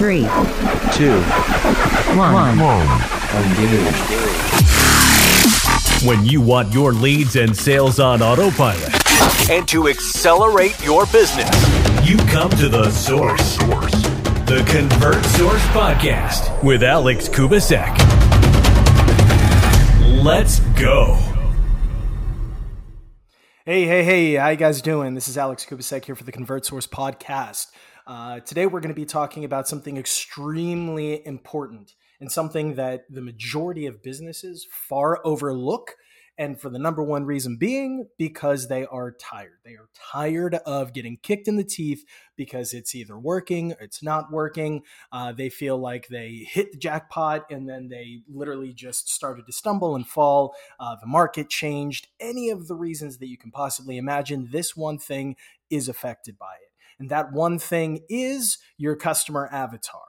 3, 2, 1. When you want your leads and sales on autopilot and to accelerate your business, you come to the source. The Convert Source Podcast with Alex Kubasek. Let's go. Hey, how you guys doing? This is Alex Kubasek here for the Convert Source Podcast. Today we're going to be talking about something extremely important and something that the majority of businesses far overlook, and for the number one reason being because they are tired. They are tired of getting kicked in the teeth because it's either working or it's not working. They feel like they hit the jackpot and then they literally just started to stumble and fall. The market changed. Any of the reasons that you can possibly imagine, this one thing is affected by it. And that one thing is your customer avatar.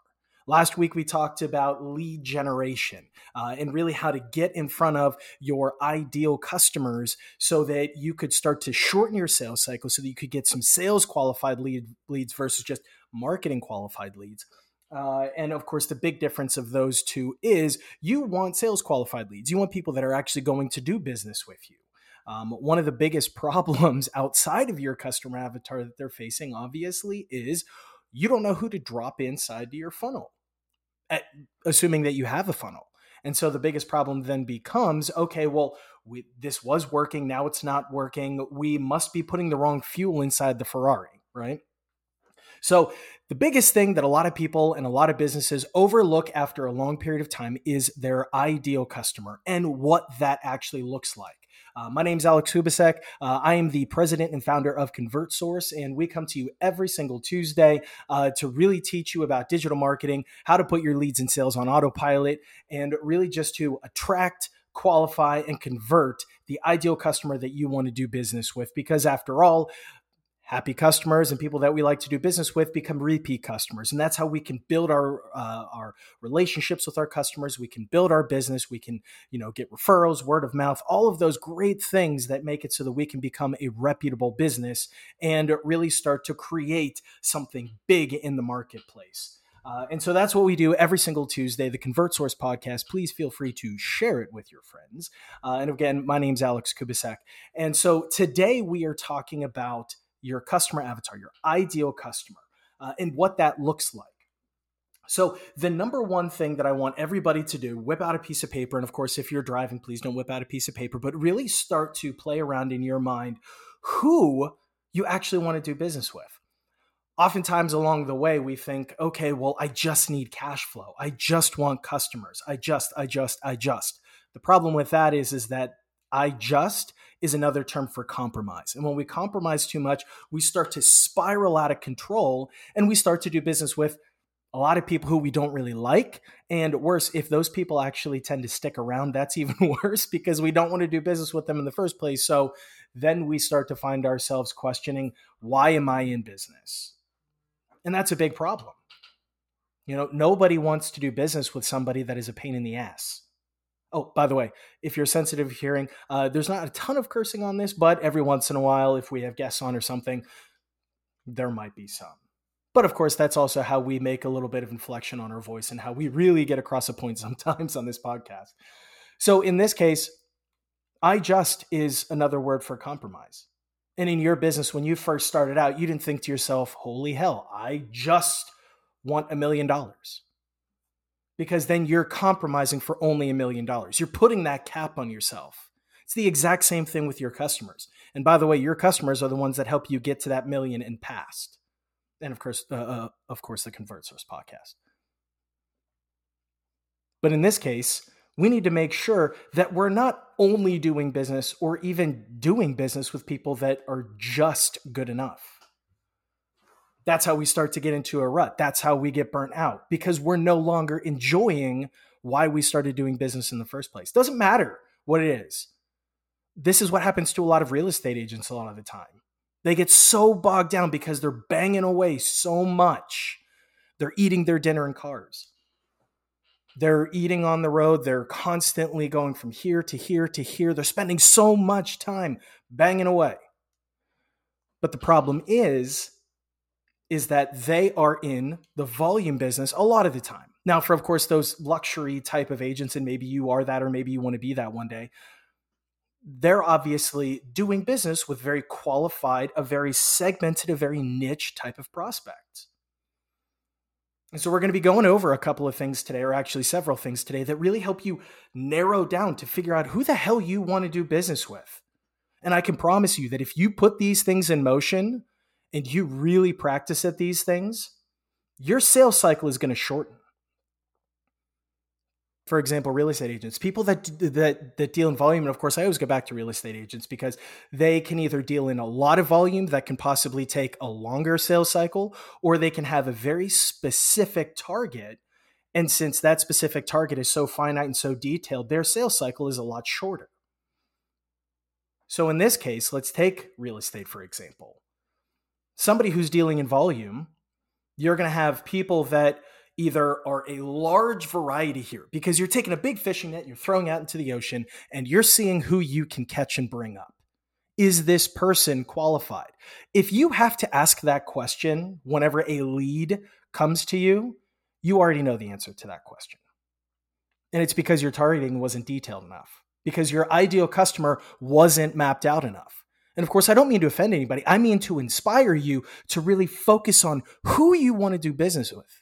Last week, we talked about lead generation and really how to get in front of your ideal customers so that you could start to shorten your sales cycle so that you could get some sales qualified leads versus just marketing qualified leads. And of course, the big difference of those two is you want sales qualified leads. You want people that are actually going to do business with you. One of the biggest problems outside of your customer avatar that they're facing, obviously, is you don't know who to drop inside to your funnel, assuming that you have a funnel. And so the biggest problem then becomes, okay, well, this was working. Now it's not working. We must be putting the wrong fuel inside the Ferrari, right? So the biggest thing that a lot of people and a lot of businesses overlook after a long period of time is their ideal customer and what that actually looks like. My name is Alex Kubasek. I am the president and founder of Convert Source, and we come to you every single Tuesday to really teach you about digital marketing, how to put your leads and sales on autopilot, and really just to attract, qualify, and convert the ideal customer that you want to do business with. Because after all, happy customers and people that we like to do business with become repeat customers. And that's how we can build our relationships with our customers. We can build our business. We can, get referrals, word of mouth, all of those great things that make it so that we can become a reputable business and really start to create something big in the marketplace. And so that's what we do every single Tuesday, the Convert Source Podcast. Please feel free to share it with your friends. And again, my name's Alex Kubasek. And so today we are talking about your customer avatar, your ideal customer, and what that looks like. So the number one thing that I want everybody to do, whip out a piece of paper. And of course, if you're driving, please don't whip out a piece of paper, but really start to play around in your mind who you actually want to do business with. Oftentimes along the way, we think, okay, well, I just need cash flow. I just want customers. I just. The problem with that is that I just is another term for compromise. And when we compromise too much, we start to spiral out of control and we start to do business with a lot of people who we don't really like. And worse, if those people actually tend to stick around, that's even worse because we don't want to do business with them in the first place. So then we start to find ourselves questioning, why am I in business? And that's a big problem. Nobody wants to do business with somebody that is a pain in the ass. Oh, by the way, if you're sensitive to hearing, there's not a ton of cursing on this, but every once in a while, if we have guests on or something, there might be some. But of course, that's also how we make a little bit of inflection on our voice and how we really get across a point sometimes on this podcast. So in this case, I just is another word for compromise. And in your business, when you first started out, you didn't think to yourself, holy hell, I just want $1 million. Because then you're compromising for only $1 million. You're putting that cap on yourself. It's the exact same thing with your customers. And by the way, your customers are the ones that help you get to that million and past. And of course, the Convert Source Podcast. But in this case, we need to make sure that we're not only doing business or even doing business with people that are just good enough. That's how we start to get into a rut. That's how we get burnt out because we're no longer enjoying why we started doing business in the first place. Doesn't matter what it is. This is what happens to a lot of real estate agents a lot of the time. They get so bogged down because they're banging away so much. They're eating their dinner in cars. They're eating on the road. They're constantly going from here to here to here. They're spending so much time banging away. But the problem is, is that they are in the volume business a lot of the time. Now, for, of course, those luxury type of agents, and maybe you are that, or maybe you want to be that one day, they're obviously doing business with very qualified, a very segmented, a very niche type of prospect. And so we're going to be going over a couple of things today, or actually several things today, that really help you narrow down to figure out who the hell you want to do business with. And I can promise you that if you put these things in motion and you really practice at these things, your sales cycle is going to shorten. For example, real estate agents, people that deal in volume. And of course, I always go back to real estate agents because they can either deal in a lot of volume that can possibly take a longer sales cycle, or they can have a very specific target. And since that specific target is so finite and so detailed, their sales cycle is a lot shorter. So in this case, let's take real estate, for example. Somebody who's dealing in volume, you're going to have people that either are a large variety here, because you're taking a big fishing net, you're throwing out into the ocean, and you're seeing who you can catch and bring up. Is this person qualified? If you have to ask that question whenever a lead comes to you, you already know the answer to that question. And it's because your targeting wasn't detailed enough, because your ideal customer wasn't mapped out enough. And of course, I don't mean to offend anybody. I mean to inspire you to really focus on who you want to do business with.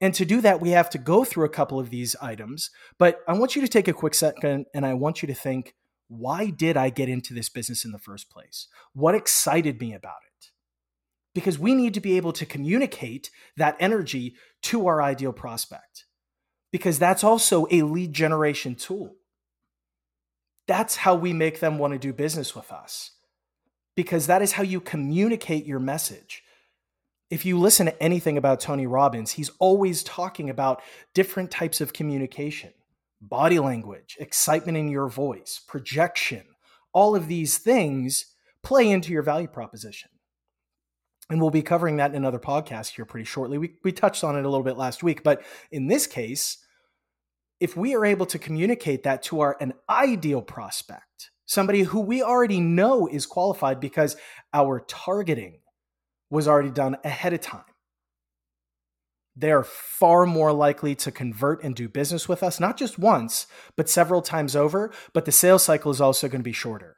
And to do that, we have to go through a couple of these items, but I want you to take a quick second and I want you to think, why did I get into this business in the first place? What excited me about it? Because we need to be able to communicate that energy to our ideal prospect, because that's also a lead generation tool. That's how we make them want to do business with us, because that is how you communicate your message. If you listen to anything about Tony Robbins, he's always talking about different types of communication, body language, excitement in your voice, projection. All of these things play into your value proposition. And we'll be covering that in another podcast here pretty shortly. We touched on it a little bit last week, but in this case, if we are able to communicate that to an ideal prospect, somebody who we already know is qualified because our targeting was already done ahead of time, they are far more likely to convert and do business with us, not just once, but several times over. But the sales cycle is also going to be shorter.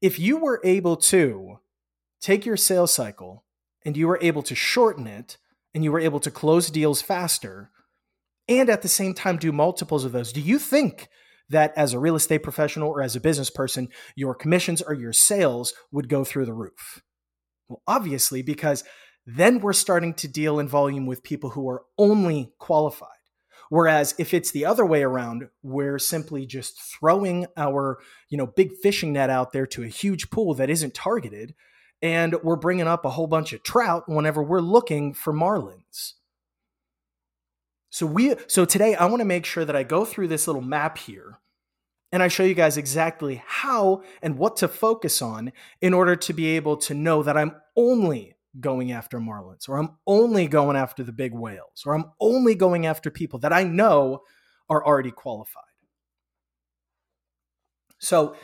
If you were able to take your sales cycle and you were able to shorten it and you were able to close deals faster and at the same time do multiples of those, do you think that as a real estate professional or as a business person, your commissions or your sales would go through the roof? Well, obviously, because then we're starting to deal in volume with people who are only qualified. Whereas if it's the other way around, we're simply just throwing our, big fishing net out there to a huge pool that isn't targeted. And we're bringing up a whole bunch of trout whenever we're looking for marlins. So today I want to make sure that I go through this little map here and I show you guys exactly how and what to focus on in order to be able to know that I'm only going after marlins, or I'm only going after the big whales, or I'm only going after people that I know are already qualified. So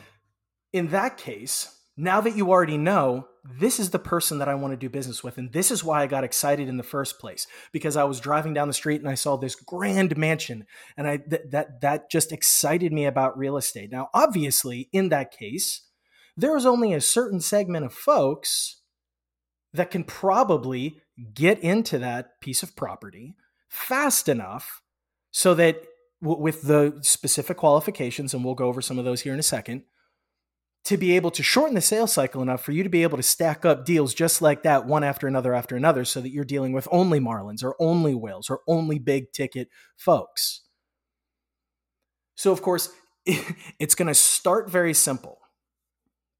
in that case, now that you already know, this is the person that I want to do business with. And this is why I got excited in the first place, because I was driving down the street and I saw this grand mansion, and that just excited me about real estate. Now, obviously, in that case, there is only a certain segment of folks that can probably get into that piece of property fast enough so that with the specific qualifications, and we'll go over some of those here in a second, to be able to shorten the sales cycle enough for you to be able to stack up deals just like that, one after another, so that you're dealing with only marlins or only whales or only big ticket folks. So of course, it's going to start very simple,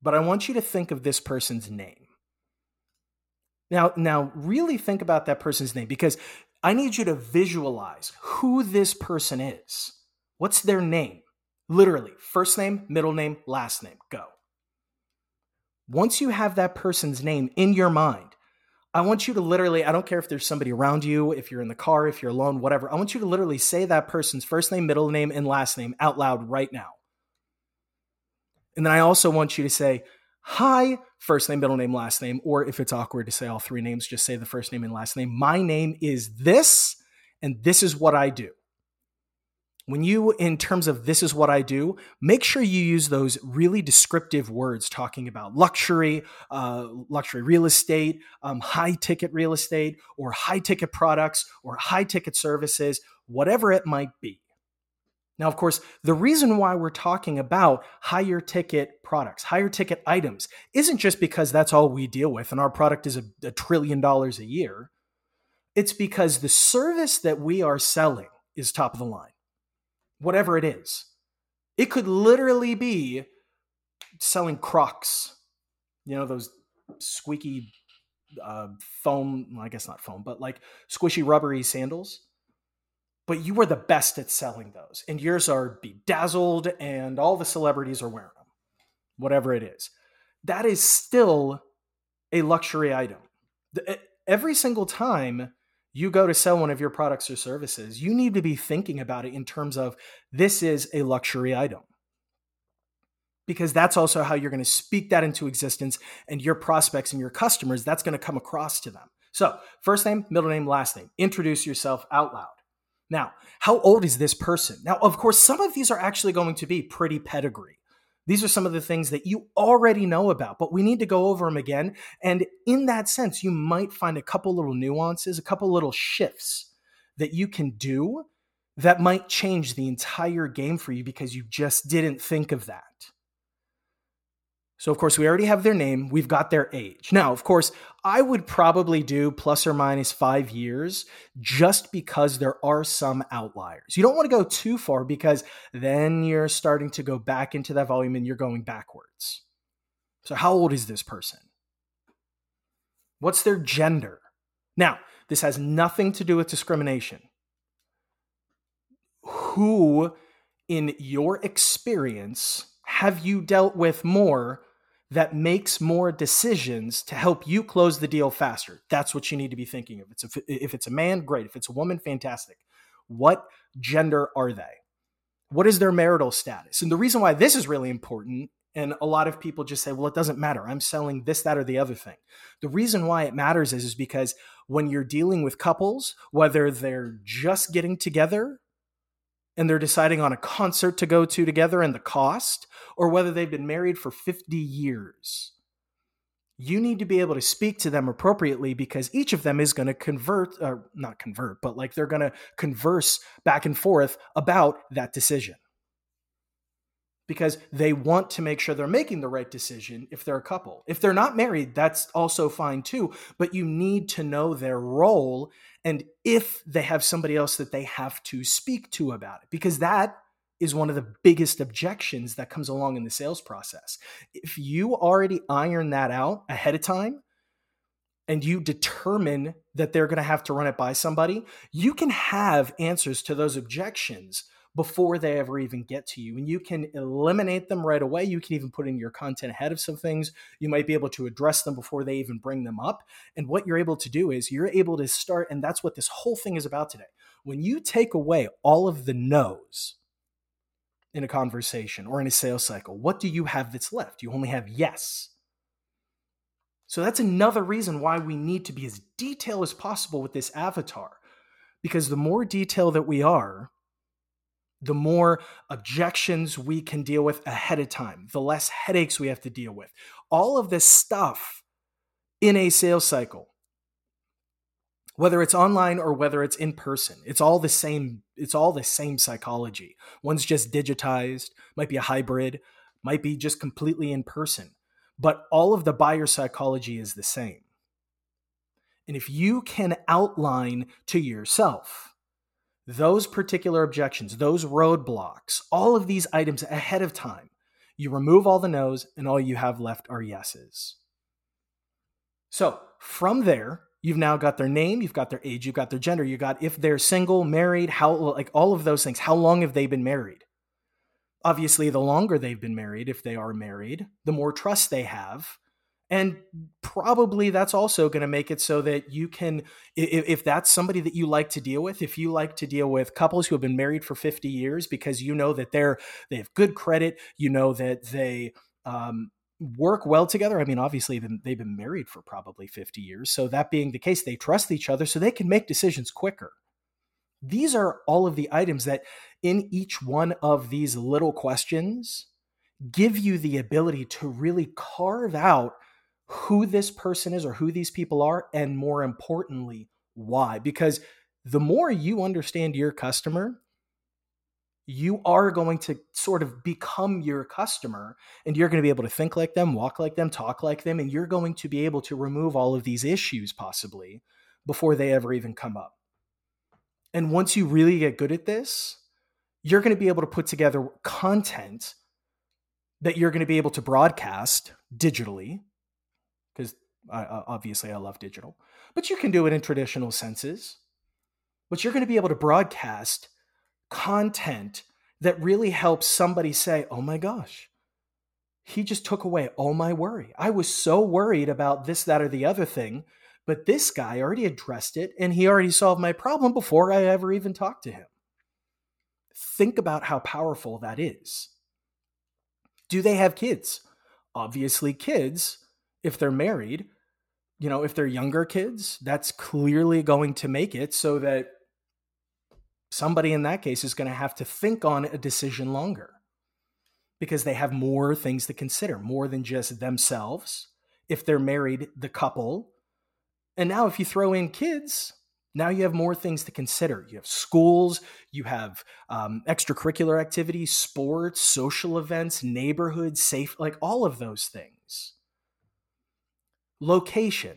but I want you to think of this person's name. Now really think about that person's name, because I need you to visualize who this person is. What's their name? Literally, first name, middle name, last name, go. Once you have that person's name in your mind, I want you to literally, I don't care if there's somebody around you, if you're in the car, if you're alone, whatever, I want you to literally say that person's first name, middle name, and last name out loud right now. And then I also want you to say, "Hi, first name, middle name, last name, or if it's awkward to say all three names, just say the first name and last name. My name is this, and this is what I do. When you, in terms of this is what I do, make sure you use those really descriptive words talking about luxury, luxury real estate, high ticket real estate, or high ticket products, or high ticket services, whatever it might be. Now, of course, the reason why we're talking about higher ticket products, higher ticket items, isn't just because that's all we deal with and our product is $1 trillion a year. It's because the service that we are selling is top of the line. Whatever it is. It could literally be selling Crocs, you know, those squeaky foam, well, I guess not foam, but like squishy rubbery sandals. But you were the best at selling those and yours are bedazzled and all the celebrities are wearing them, whatever it is. That is still a luxury item. Every single time you go to sell one of your products or services, you need to be thinking about it in terms of this is a luxury item, because that's also how you're going to speak that into existence, and your prospects and your customers, that's going to come across to them. So first name, middle name, last name, introduce yourself out loud. Now, how old is this person? Now, of course, some of these are actually going to be pretty pedigree. These are some of the things that you already know about, but we need to go over them again. And in that sense, you might find a couple little nuances, a couple little shifts that you can do that might change the entire game for you because you just didn't think of that. So, of course, we already have their name. We've got their age. Now, of course, I would probably do plus or minus 5 years just because there are some outliers. You don't want to go too far because then you're starting to go back into that volume and you're going backwards. So how old is this person? What's their gender? Now, this has nothing to do with discrimination. Who, in your experience, have you dealt with more that makes more decisions to help you close the deal faster? That's what you need to be thinking of. If it's a man, great. If it's a woman, fantastic. What gender are they? What is their marital status? And the reason why this is really important, and a lot of people just say, well, it doesn't matter. I'm selling this, that, or the other thing. The reason why it matters is because when you're dealing with couples, whether they're just getting together and they're deciding on a concert to go to together and the cost, or whether they've been married for 50 years. You need to be able to speak to them appropriately because each of them is going to they're going to converse back and forth about that decision. Because they want to make sure they're making the right decision if they're a couple. If they're not married, that's also fine too, but you need to know their role and if they have somebody else that they have to speak to about it, because that is one of the biggest objections that comes along in the sales process. If you already iron that out ahead of time and you determine that they're going to have to run it by somebody, you can have answers to those objections before they ever even get to you. And you can eliminate them right away. You can even put in your content ahead of some things. You might be able to address them before they even bring them up. And what you're able to do is you're able to start, and that's what this whole thing is about today. When you take away all of the no's in a conversation or in a sales cycle, what do you have that's left? You only have yes. So that's another reason why we need to be as detailed as possible with this avatar, because the more detailed that we are, the more objections we can deal with ahead of time, the less headaches we have to deal with. All of this stuff in a sales cycle, whether it's online or whether it's in person, it's all the same. It's all the same psychology. One's just digitized, might be a hybrid, might be just completely in person, but all of the buyer psychology is the same. And if you can outline to yourself those particular objections, those roadblocks, all of these items ahead of time, you remove all the no's and all you have left are yeses. So from there, you've now got their name, you've got their age, you've got their gender, you got if they're single, married, how, like all of those things. How long have they been married? Obviously, the longer they've been married, if they are married, the more trust they have. And probably that's also going to make it so that you can, if that's somebody that you like to deal with, if you like to deal with couples who have been married for 50 years because you know that they have good credit, you know that they work well together. I mean, obviously they've been married for probably 50 years. So that being the case, they trust each other so they can make decisions quicker. These are all of the items that in each one of these little questions give you the ability to really carve out who this person is or who these people are, and more importantly, why. Because the more you understand your customer, you are going to sort of become your customer, and you're going to be able to think like them, walk like them, talk like them, and you're going to be able to remove all of these issues possibly before they ever even come up. And once you really get good at this, you're going to be able to put together content that you're going to be able to broadcast digitally, because obviously I love digital, but you can do it in traditional senses, but you're going to be able to broadcast content that really helps somebody say, oh my gosh, he just took away all my worry. I was so worried about this, that, or the other thing, but this guy already addressed it and he already solved my problem before I ever even talked to him. Think about how powerful that is. Do they have kids? Obviously kids, if they're married, you know, if they're younger kids, that's clearly going to make it so that somebody in that case is going to have to think on a decision longer because they have more things to consider, more than just themselves. If they're married, the couple. And now if you throw in kids, now you have more things to consider. You have schools, you have extracurricular activities, sports, social events, neighborhoods, safe, like all of those things. Location.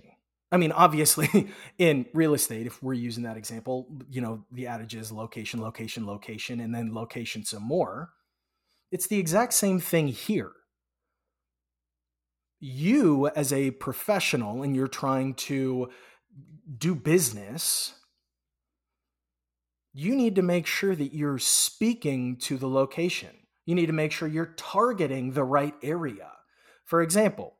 I mean, obviously in real estate, if we're using that example, you know, the adage is location, location, location, and then location some more. It's the exact same thing here. You as a professional and you're trying to do business, you need to make sure that you're speaking to the location. You need to make sure you're targeting the right area. For example,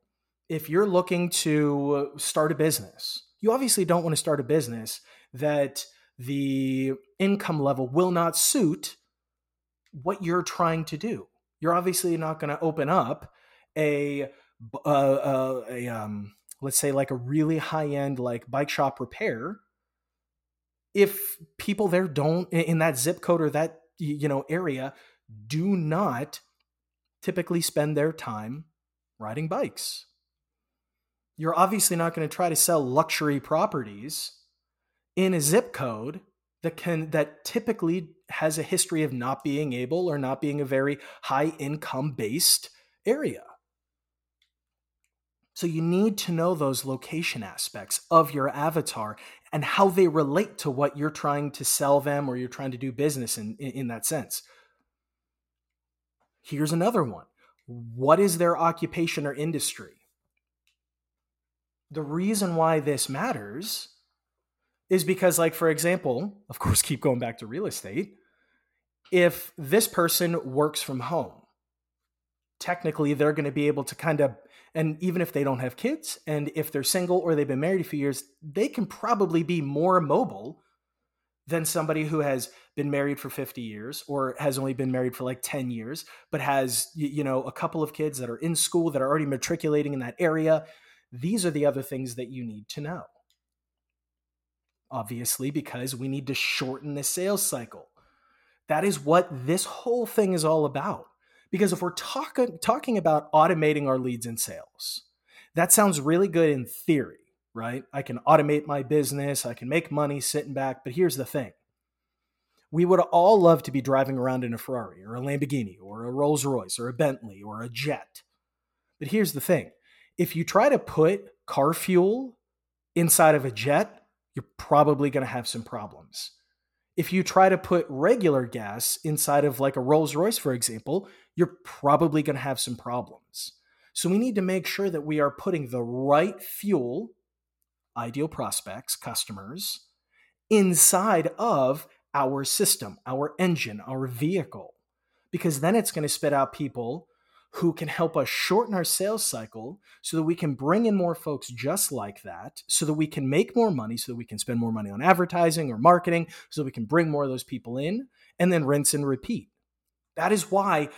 if you're looking to start a business, you obviously don't want to start a business that the income level will not suit what you're trying to do. You're obviously not going to open up a let's say like a really high-end like bike shop repair if people there don't in that zip code or that, you know, area do not typically spend their time riding bikes. You're obviously not going to try to sell luxury properties in a zip code that typically has a history of not being able or not being a very high income based area. So you need to know those location aspects of your avatar and how they relate to what you're trying to sell them or you're trying to do business in that sense. Here's another one. What is their occupation or industry? The reason why this matters is because, like, for example, of course, keep going back to real estate. If this person works from home, technically they're going to be able to kind of, and even if they don't have kids and if they're single or they've been married a few years, they can probably be more mobile than somebody who has been married for 50 years or has only been married for like 10 years, but has, you know, a couple of kids that are in school that are already matriculating in that area. These are the other things that you need to know. Obviously, because we need to shorten the sales cycle. That is what this whole thing is all about. Because if we're talking about automating our leads and sales, that sounds really good in theory, right? I can automate my business. I can make money sitting back. But here's the thing. We would all love to be driving around in a Ferrari or a Lamborghini or a Rolls Royce or a Bentley or a jet. But here's the thing. If you try to put car fuel inside of a jet, you're probably going to have some problems. If you try to put regular gas inside of like a Rolls Royce, for example, you're probably going to have some problems. So we need to make sure that we are putting the right fuel, ideal prospects, customers, inside of our system, our engine, our vehicle, because then it's going to spit out people who can help us shorten our sales cycle so that we can bring in more folks just like that, so that we can make more money, so that we can spend more money on advertising or marketing, so that we can bring more of those people in and then rinse and repeat. That is why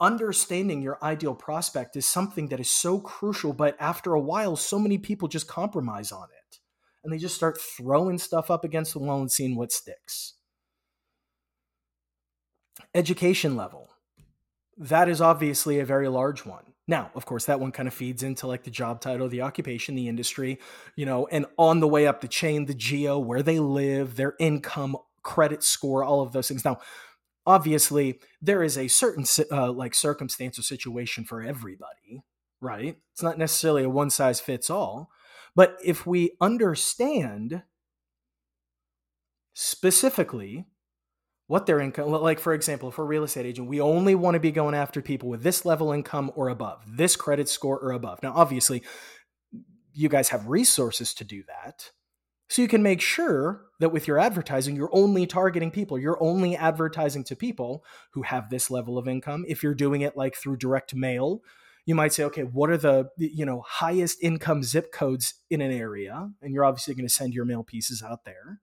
understanding your ideal prospect is something that is so crucial, but after a while, so many people just compromise on it and they just start throwing stuff up against the wall and seeing what sticks. Education level. That is obviously a very large one. Now, of course, that one kind of feeds into like the job title, the occupation, the industry, you know, and on the way up the chain, the geo, where they live, their income, credit score, all of those things. Now, obviously, there is a certain circumstance or situation for everybody, right? It's not necessarily a one size fits all. But if we understand specifically what their income, like for example, for a real estate agent, we only want to be going after people with this level income or above, this credit score or above. Now, obviously, you guys have resources to do that. So you can make sure that with your advertising, you're only targeting people. You're only advertising to people who have this level of income. If you're doing it like through direct mail, you might say, okay, what are the, you know, highest income zip codes in an area? And you're obviously going to send your mail pieces out there.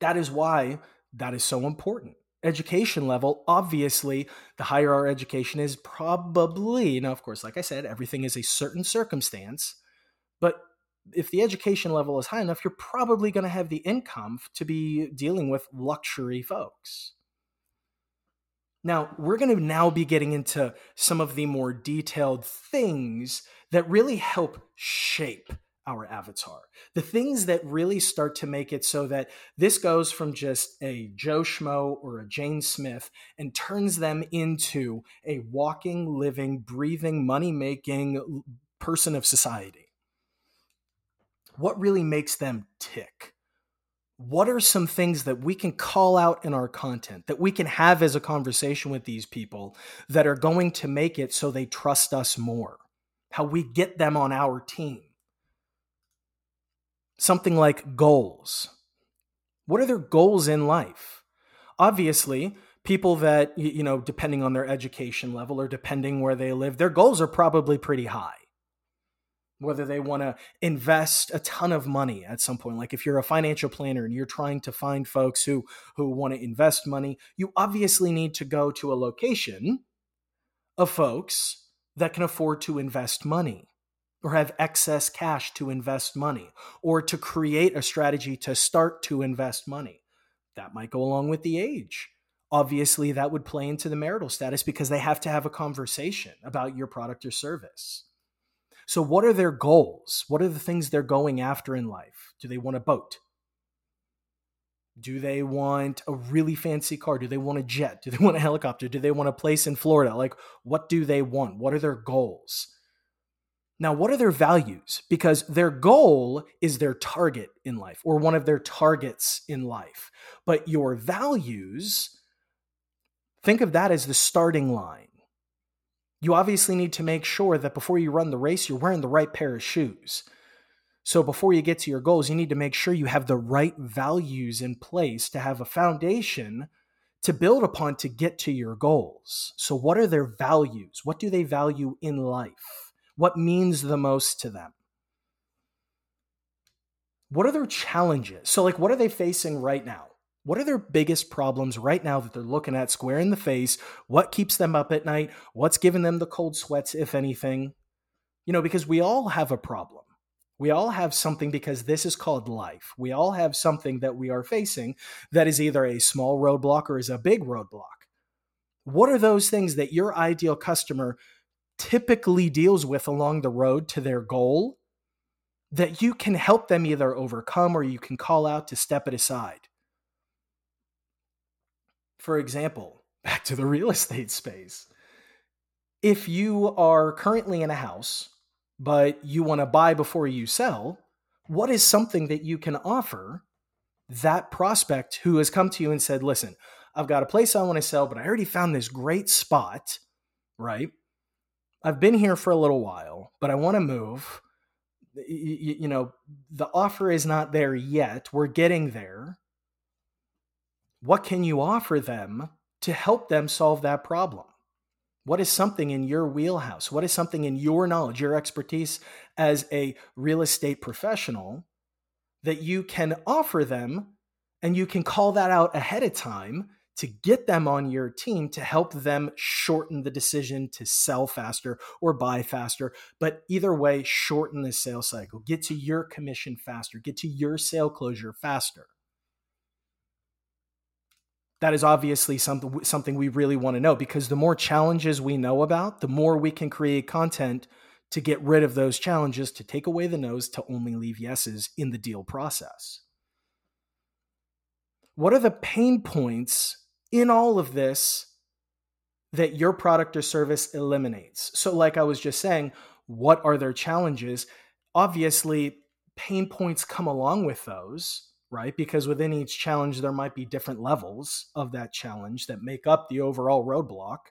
That is why that is so important. Education level, obviously, the higher our education is probably, now, of course, like I said, everything is a certain circumstance, but if the education level is high enough, you're probably going to have the income to be dealing with luxury folks. Now, we're going to now be getting into some of the more detailed things that really help shape our avatar, the things that really start to make it so that this goes from just a Joe Schmo or a Jane Smith and turns them into a walking, living, breathing, money-making person of society. What really makes them tick? What are some things that we can call out in our content, that we can have as a conversation with these people that are going to make it so they trust us more? How we get them on our team? Something like goals. What are their goals in life? Obviously, people that, you know, depending on their education level or depending where they live, their goals are probably pretty high. Whether they want to invest a ton of money at some point, like if you're a financial planner and you're trying to find folks who want to invest money, you obviously need to go to a location of folks that can afford to invest money, or have excess cash to invest money, or to create a strategy to start to invest money. That might go along with the age. Obviously, that would play into the marital status because they have to have a conversation about your product or service. So what are their goals? What are the things they're going after in life? Do they want a boat? Do they want a really fancy car? Do they want a jet? Do they want a helicopter? Do they want a place in Florida? Like, what do they want? What are their goals? Now, what are their values? Because their goal is their target in life, or one of their targets in life. But your values, think of that as the starting line. You obviously need to make sure that before you run the race, you're wearing the right pair of shoes. So before you get to your goals, you need to make sure you have the right values in place to have a foundation to build upon to get to your goals. So what are their values? What do they value in life? What means the most to them? What are their challenges? So like, what are they facing right now? What are their biggest problems right now that they're looking at square in the face? What keeps them up at night? What's giving them the cold sweats, if anything? You know, because we all have a problem. We all have something, because this is called life. We all have something that we are facing that is either a small roadblock or is a big roadblock. What are those things that your ideal customer typically deals with along the road to their goal that you can help them either overcome or you can call out to step it aside? For example, back to the real estate space. If you are currently in a house, but you want to buy before you sell, what is something that you can offer that prospect who has come to you and said, listen, I've got a place I want to sell, but I already found this great spot, right? I've been here for a little while, but I want to move. You know, the offer is not there yet. We're getting there. What can you offer them to help them solve that problem? What is something in your wheelhouse? What is something in your knowledge, your expertise as a real estate professional that you can offer them, and you can call that out ahead of time to get them on your team to help them shorten the decision to sell faster or buy faster. But either way, shorten the sales cycle, get to your commission faster, get to your sale closure faster. That is obviously something we really want to know, because the more challenges we know about, the more we can create content to get rid of those challenges, to take away the no's, to only leave yeses in the deal process. What are the pain points in all of this that your product or service eliminates? So like I was just saying, what are their challenges? Obviously, pain points come along with those, right? Because within each challenge, there might be different levels of that challenge that make up the overall roadblock.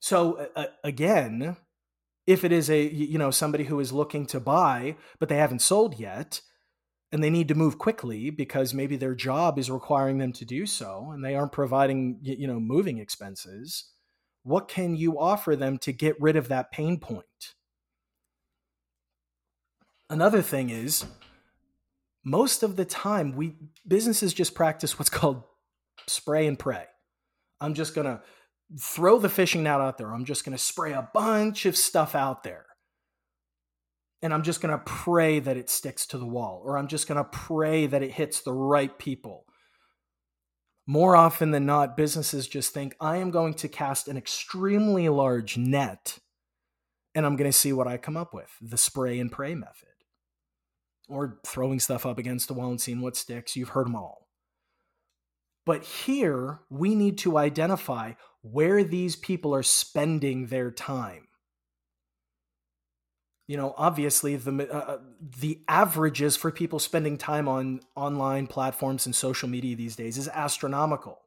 So again, if it is somebody who is looking to buy, but they haven't sold yet, and they need to move quickly because maybe their job is requiring them to do so, and they aren't providing, moving expenses, what can you offer them to get rid of that pain point? Another thing is, most of the time, businesses just practice what's called spray and pray. I'm just going to throw the fishing net out there. I'm just going to spray a bunch of stuff out there. And I'm just going to pray that it sticks to the wall, or I'm just going to pray that it hits the right people. More often than not, businesses just think, I am going to cast an extremely large net and I'm going to see what I come up with, the spray and pray method, or throwing stuff up against the wall and seeing what sticks. You've heard them all. But here we need to identify where these people are spending their time. Obviously the averages for people spending time on online platforms and social media these days is astronomical,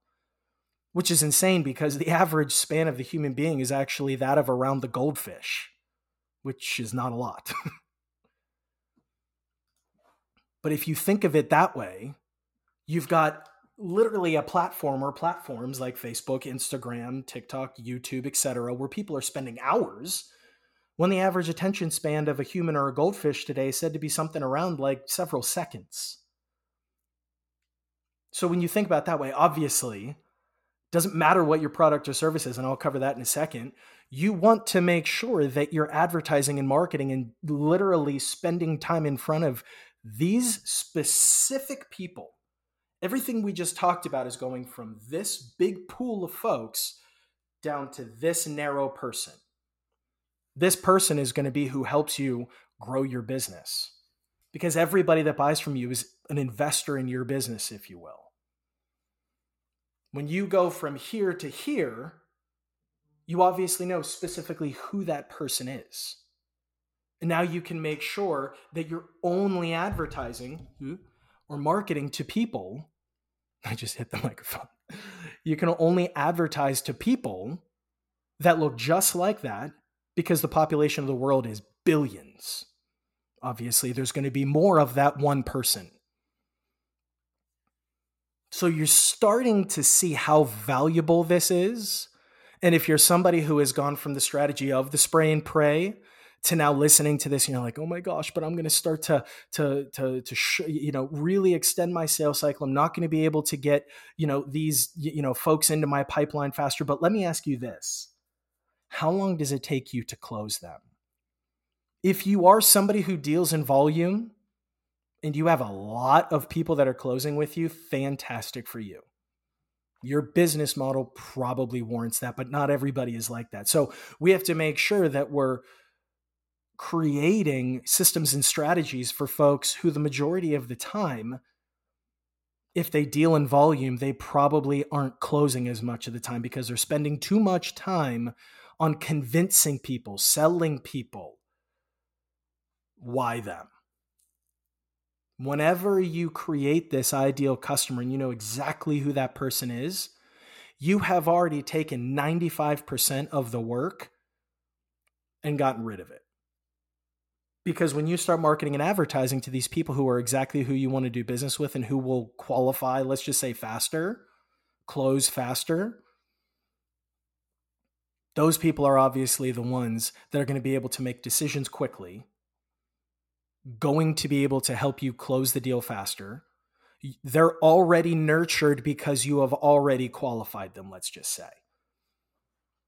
which is insane because the average span of the human being is actually that of around the goldfish, which is not a lot. But if you think of it that way, you've got literally a platform or platforms like Facebook, Instagram, TikTok, YouTube, etc., where people are spending hours, when the average attention span of a human or a goldfish today is said to be something around like several seconds. So when you think about it that way, obviously, it doesn't matter what your product or service is, and I'll cover that in a second. You want to make sure that you're advertising and marketing and literally spending time in front of these specific people. Everything we just talked about is going from this big pool of folks down to this narrow person. This person is going to be who helps you grow your business, because everybody that buys from you is an investor in your business, if you will. When you go from here to here, you obviously know specifically who that person is. And now you can make sure that you're only advertising or marketing to people. I just hit the microphone. You can only advertise to people that look just like that, because the population of the world is billions. Obviously, there's going to be more of that one person. So you're starting to see how valuable this is. And if you're somebody who has gone from the strategy of the spray and pray to now listening to this, and you're like, oh my gosh, but I'm going to start to really extend my sales cycle. I'm not going to be able to get, these folks into my pipeline faster. But let me ask you this. How long does it take you to close them? If you are somebody who deals in volume and you have a lot of people that are closing with you, fantastic for you. Your business model probably warrants that, but not everybody is like that. So we have to make sure that we're creating systems and strategies for folks who the majority of the time, if they deal in volume, they probably aren't closing as much of the time because they're spending too much time on convincing people, selling people. Why them? Whenever you create this ideal customer and you know exactly who that person is, you have already taken 95% of the work and gotten rid of it. Because when you start marketing and advertising to these people who are exactly who you want to do business with and who will qualify, let's just say faster, close faster, those people are obviously the ones that are going to be able to make decisions quickly, going to be able to help you close the deal faster. They're already nurtured because you have already qualified them, let's just say.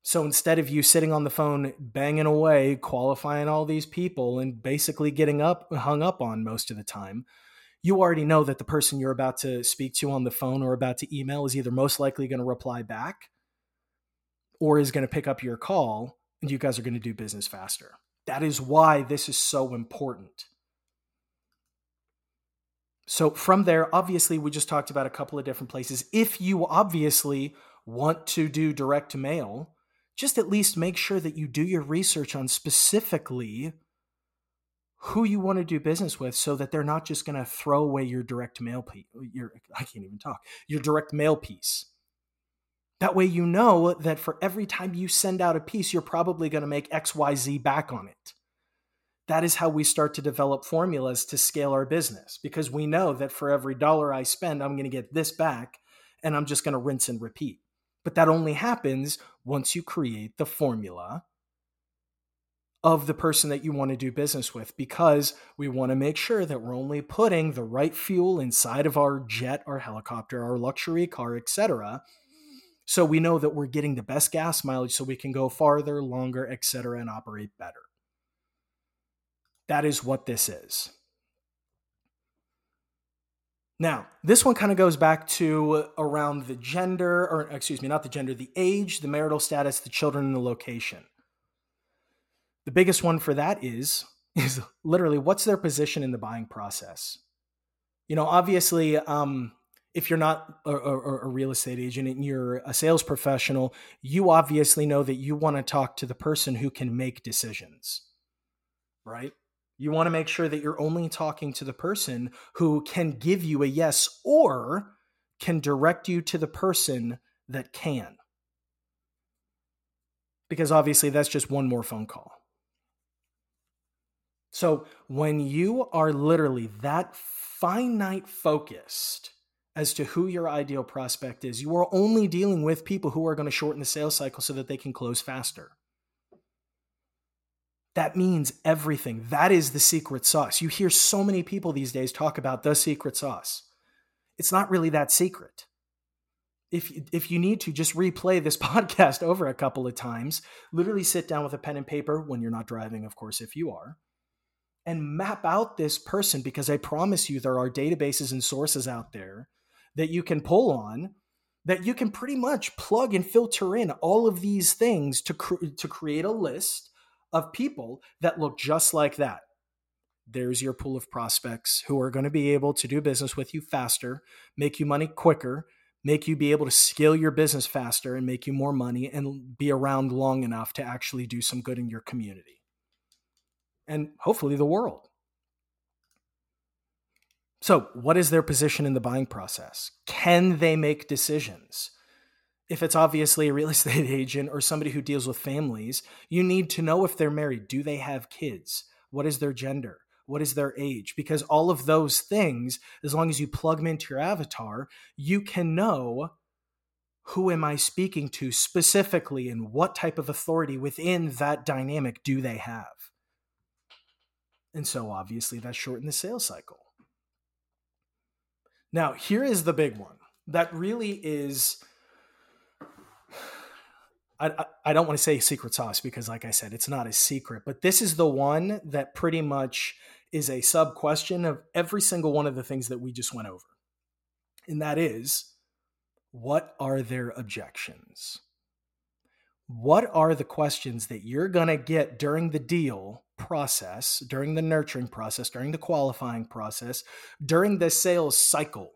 So instead of you sitting on the phone, banging away, qualifying all these people and basically getting hung up on most of the time, you already know that the person you're about to speak to on the phone or about to email is either most likely going to reply back or is going to pick up your call, and you guys are going to do business faster. That is why this is so important. So from there, obviously, we just talked about a couple of different places. If you obviously want to do direct mail, just at least make sure that you do your research on specifically who you want to do business with so that they're not just going to throw away your direct mail piece. Your direct mail piece. That way, you know that for every time you send out a piece, you're probably going to make XYZ back on it. That is how we start to develop formulas to scale our business, because we know that for every dollar I spend, I'm going to get this back, and I'm just going to rinse and repeat. But that only happens once you create the formula of the person that you want to do business with, because we want to make sure that we're only putting the right fuel inside of our jet, our helicopter, our luxury car, etc. So we know that we're getting the best gas mileage so we can go farther, longer, etc., and operate better. That is what this is. Now, this one kind of goes back to around the gender, or excuse me, not the gender, the age, the marital status, the children, and the location. The biggest one for that is literally what's their position in the buying process. You know, obviously, if you're not a real estate agent and you're a sales professional, you obviously know that you want to talk to the person who can make decisions, right? You want to make sure that you're only talking to the person who can give you a yes or can direct you to the person that can. Because obviously that's just one more phone call. So when you are literally that finite focused as to who your ideal prospect is, you are only dealing with people who are going to shorten the sales cycle so that they can close faster. That means everything. That is the secret sauce. You hear so many people these days talk about the secret sauce. It's not really that secret. If you need to, just replay this podcast over a couple of times. Literally sit down with a pen and paper when you're not driving, of course, if you are, and map out this person, because I promise you there are databases and sources out there that you can pull on that you can pretty much plug and filter in all of these things to create a list of people that look just like that. There's your pool of prospects who are going to be able to do business with you faster, make you money quicker, make you be able to scale your business faster and make you more money and be around long enough to actually do some good in your community and hopefully the world. So what is their position in the buying process? Can they make decisions? If it's obviously a real estate agent or somebody who deals with families, you need to know if they're married. Do they have kids? What is their gender? What is their age? Because all of those things, as long as you plug them into your avatar, you can know who am I speaking to specifically and what type of authority within that dynamic do they have. And so obviously that shortened the sales cycle. Now, here is the big one that really is... I don't want to say secret sauce because, like I said, it's not a secret, but this is the one that pretty much is a sub question of every single one of the things that we just went over. And that is, what are their objections? What are the questions that you're going to get during the deal process, during the nurturing process, during the qualifying process, during the sales cycle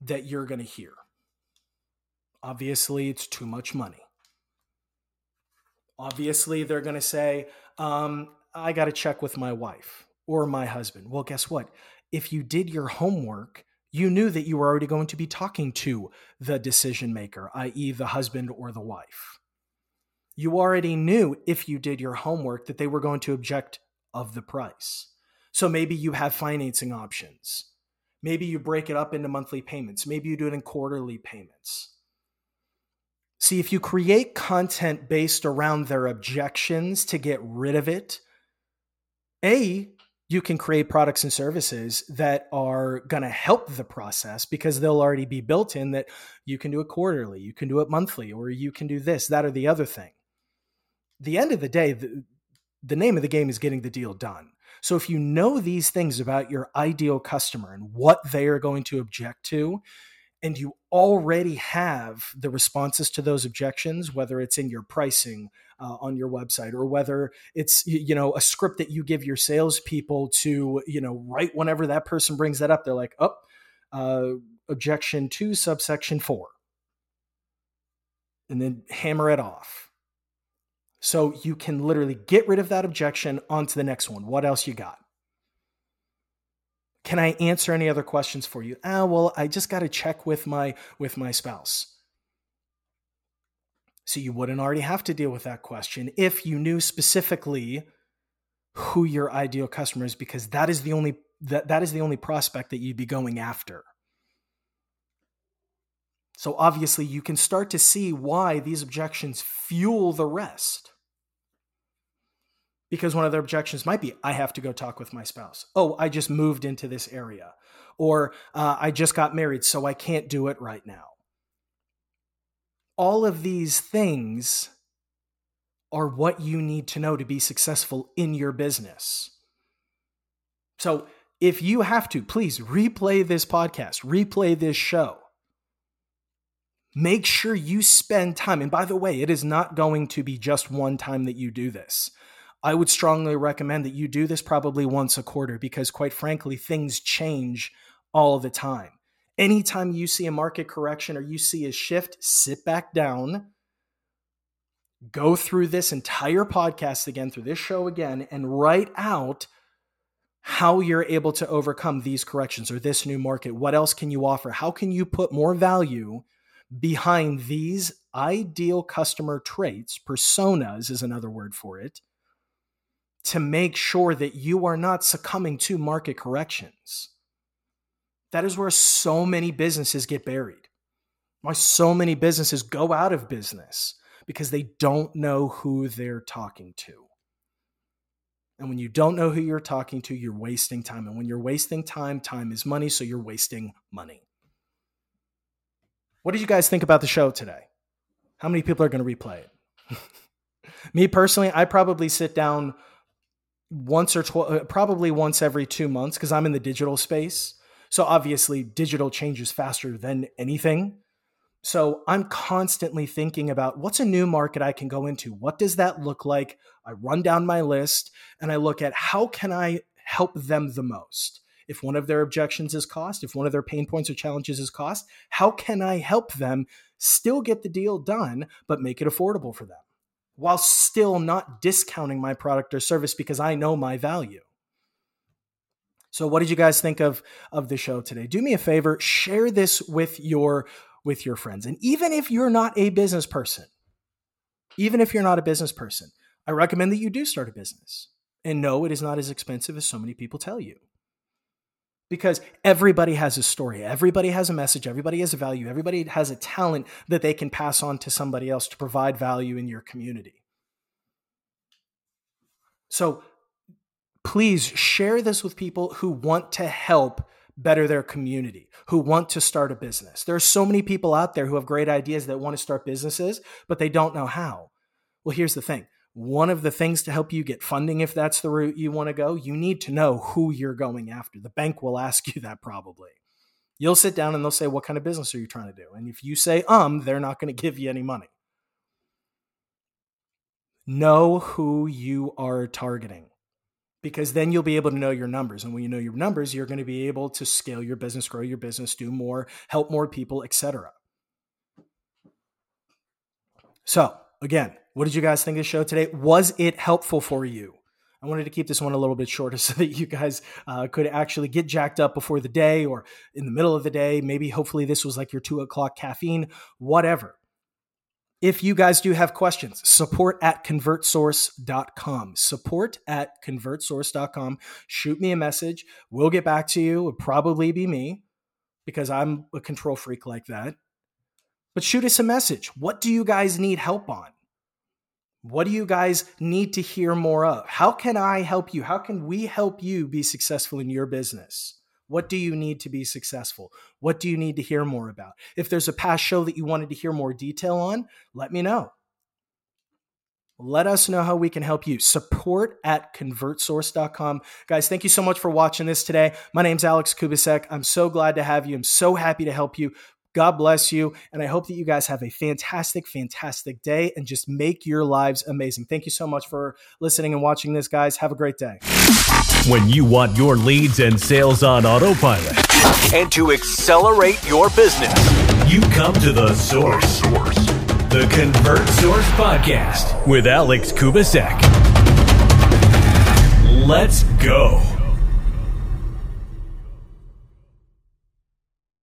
that you're going to hear? Obviously, it's too much money. Obviously, they're going to say, I got to check with my wife or my husband. Well, guess what? If you did your homework, you knew that you were already going to be talking to the decision maker, i.e. the husband or the wife. You already knew if you did your homework that they were going to object of the price. So maybe you have financing options. Maybe you break it up into monthly payments. Maybe you do it in quarterly payments. See, if you create content based around their objections to get rid of it, A, you can create products and services that are going to help the process because they'll already be built in that you can do it quarterly, you can do it monthly, or you can do this, that, or the other thing. The end of the day, the name of the game is getting the deal done. So if you know these things about your ideal customer and what they are going to object to, and you already have the responses to those objections, whether it's in your pricing on your website, or whether it's, you know, a script that you give your salespeople to, you know, write whenever that person brings that up, they're like, oh, objection to subsection 4, and then hammer it off. So you can literally get rid of that objection onto the next one. What else you got? Can I answer any other questions for you? Well, I just got to check with my spouse. So you wouldn't already have to deal with that question if you knew specifically who your ideal customer is, because that is the only prospect that you'd be going after. So obviously you can start to see why these objections fuel the rest. Because one of their objections might be, I have to go talk with my spouse. Oh, I just moved into this area. Or I just got married, so I can't do it right now. All of these things are what you need to know to be successful in your business. So if you have to, please replay this podcast, replay this show. Make sure you spend time. And by the way, it is not going to be just one time that you do this. I would strongly recommend that you do this probably once a quarter, because quite frankly, things change all the time. Anytime you see a market correction or you see a shift, sit back down, go through this entire podcast again, through this show again, and write out how you're able to overcome these corrections or this new market. What else can you offer? How can you put more value behind these ideal customer traits? Personas is another word for it. To make sure that you are not succumbing to market corrections. That is where so many businesses get buried. Why so many businesses go out of business, because they don't know who they're talking to. And when you don't know who you're talking to, you're wasting time. And when you're wasting time, time is money, so you're wasting money. What did you guys think about the show today? How many people are going to replay it? Me personally, I probably sit down once every 2 months, because I'm in the digital space. So obviously digital changes faster than anything. So I'm constantly thinking about what's a new market I can go into? What does that look like? I run down my list and I look at how can I help them the most? If one of their objections is cost, if one of their pain points or challenges is cost, how can I help them still get the deal done, but make it affordable for them, while still not discounting my product or service, because I know my value? So what did you guys think of the show today? Do me a favor, share this with your friends. And even if you're not a business person, I recommend that you do start a business. And no, it is not as expensive as so many people tell you. Because everybody has a story, everybody has a message, everybody has a value, everybody has a talent that they can pass on to somebody else to provide value in your community. So please share this with people who want to help better their community, who want to start a business. There are so many people out there who have great ideas that want to start businesses, but they don't know how. Well, here's the thing. One of the things to help you get funding, if that's the route you want to go, you need to know who you're going after. The bank will ask you that probably. You'll sit down and they'll say, what kind of business are you trying to do? And if you say, they're not going to give you any money. Know who you are targeting, because then you'll be able to know your numbers. And when you know your numbers, you're going to be able to scale your business, grow your business, do more, help more people, etc. So again, what did you guys think of the show today? Was it helpful for you? I wanted to keep this one a little bit shorter so that you guys could actually get jacked up before the day or in the middle of the day. Maybe hopefully this was like your 2 o'clock caffeine, whatever. If you guys do have questions, support@convertsource.com. Support@convertsource.com. Shoot me a message. We'll get back to you. It'll probably be me, because I'm a control freak like that. But shoot us a message. What do you guys need help on? What do you guys need to hear more of? How can I help you? How can we help you be successful in your business? What do you need to be successful? What do you need to hear more about? If there's a past show that you wanted to hear more detail on, let me know. Let us know how we can help you. Support@convertsource.com. Guys, thank you so much for watching this today. My name's Alex Kubasek. I'm so glad to have you. I'm so happy to help you. God bless you. And I hope that you guys have a fantastic, fantastic day and just make your lives amazing. Thank you so much for listening and watching this, guys. Have a great day. When you want your leads and sales on autopilot and to accelerate your business, you come to the source. The Convert Source Podcast with Alex Kubasek. Let's go.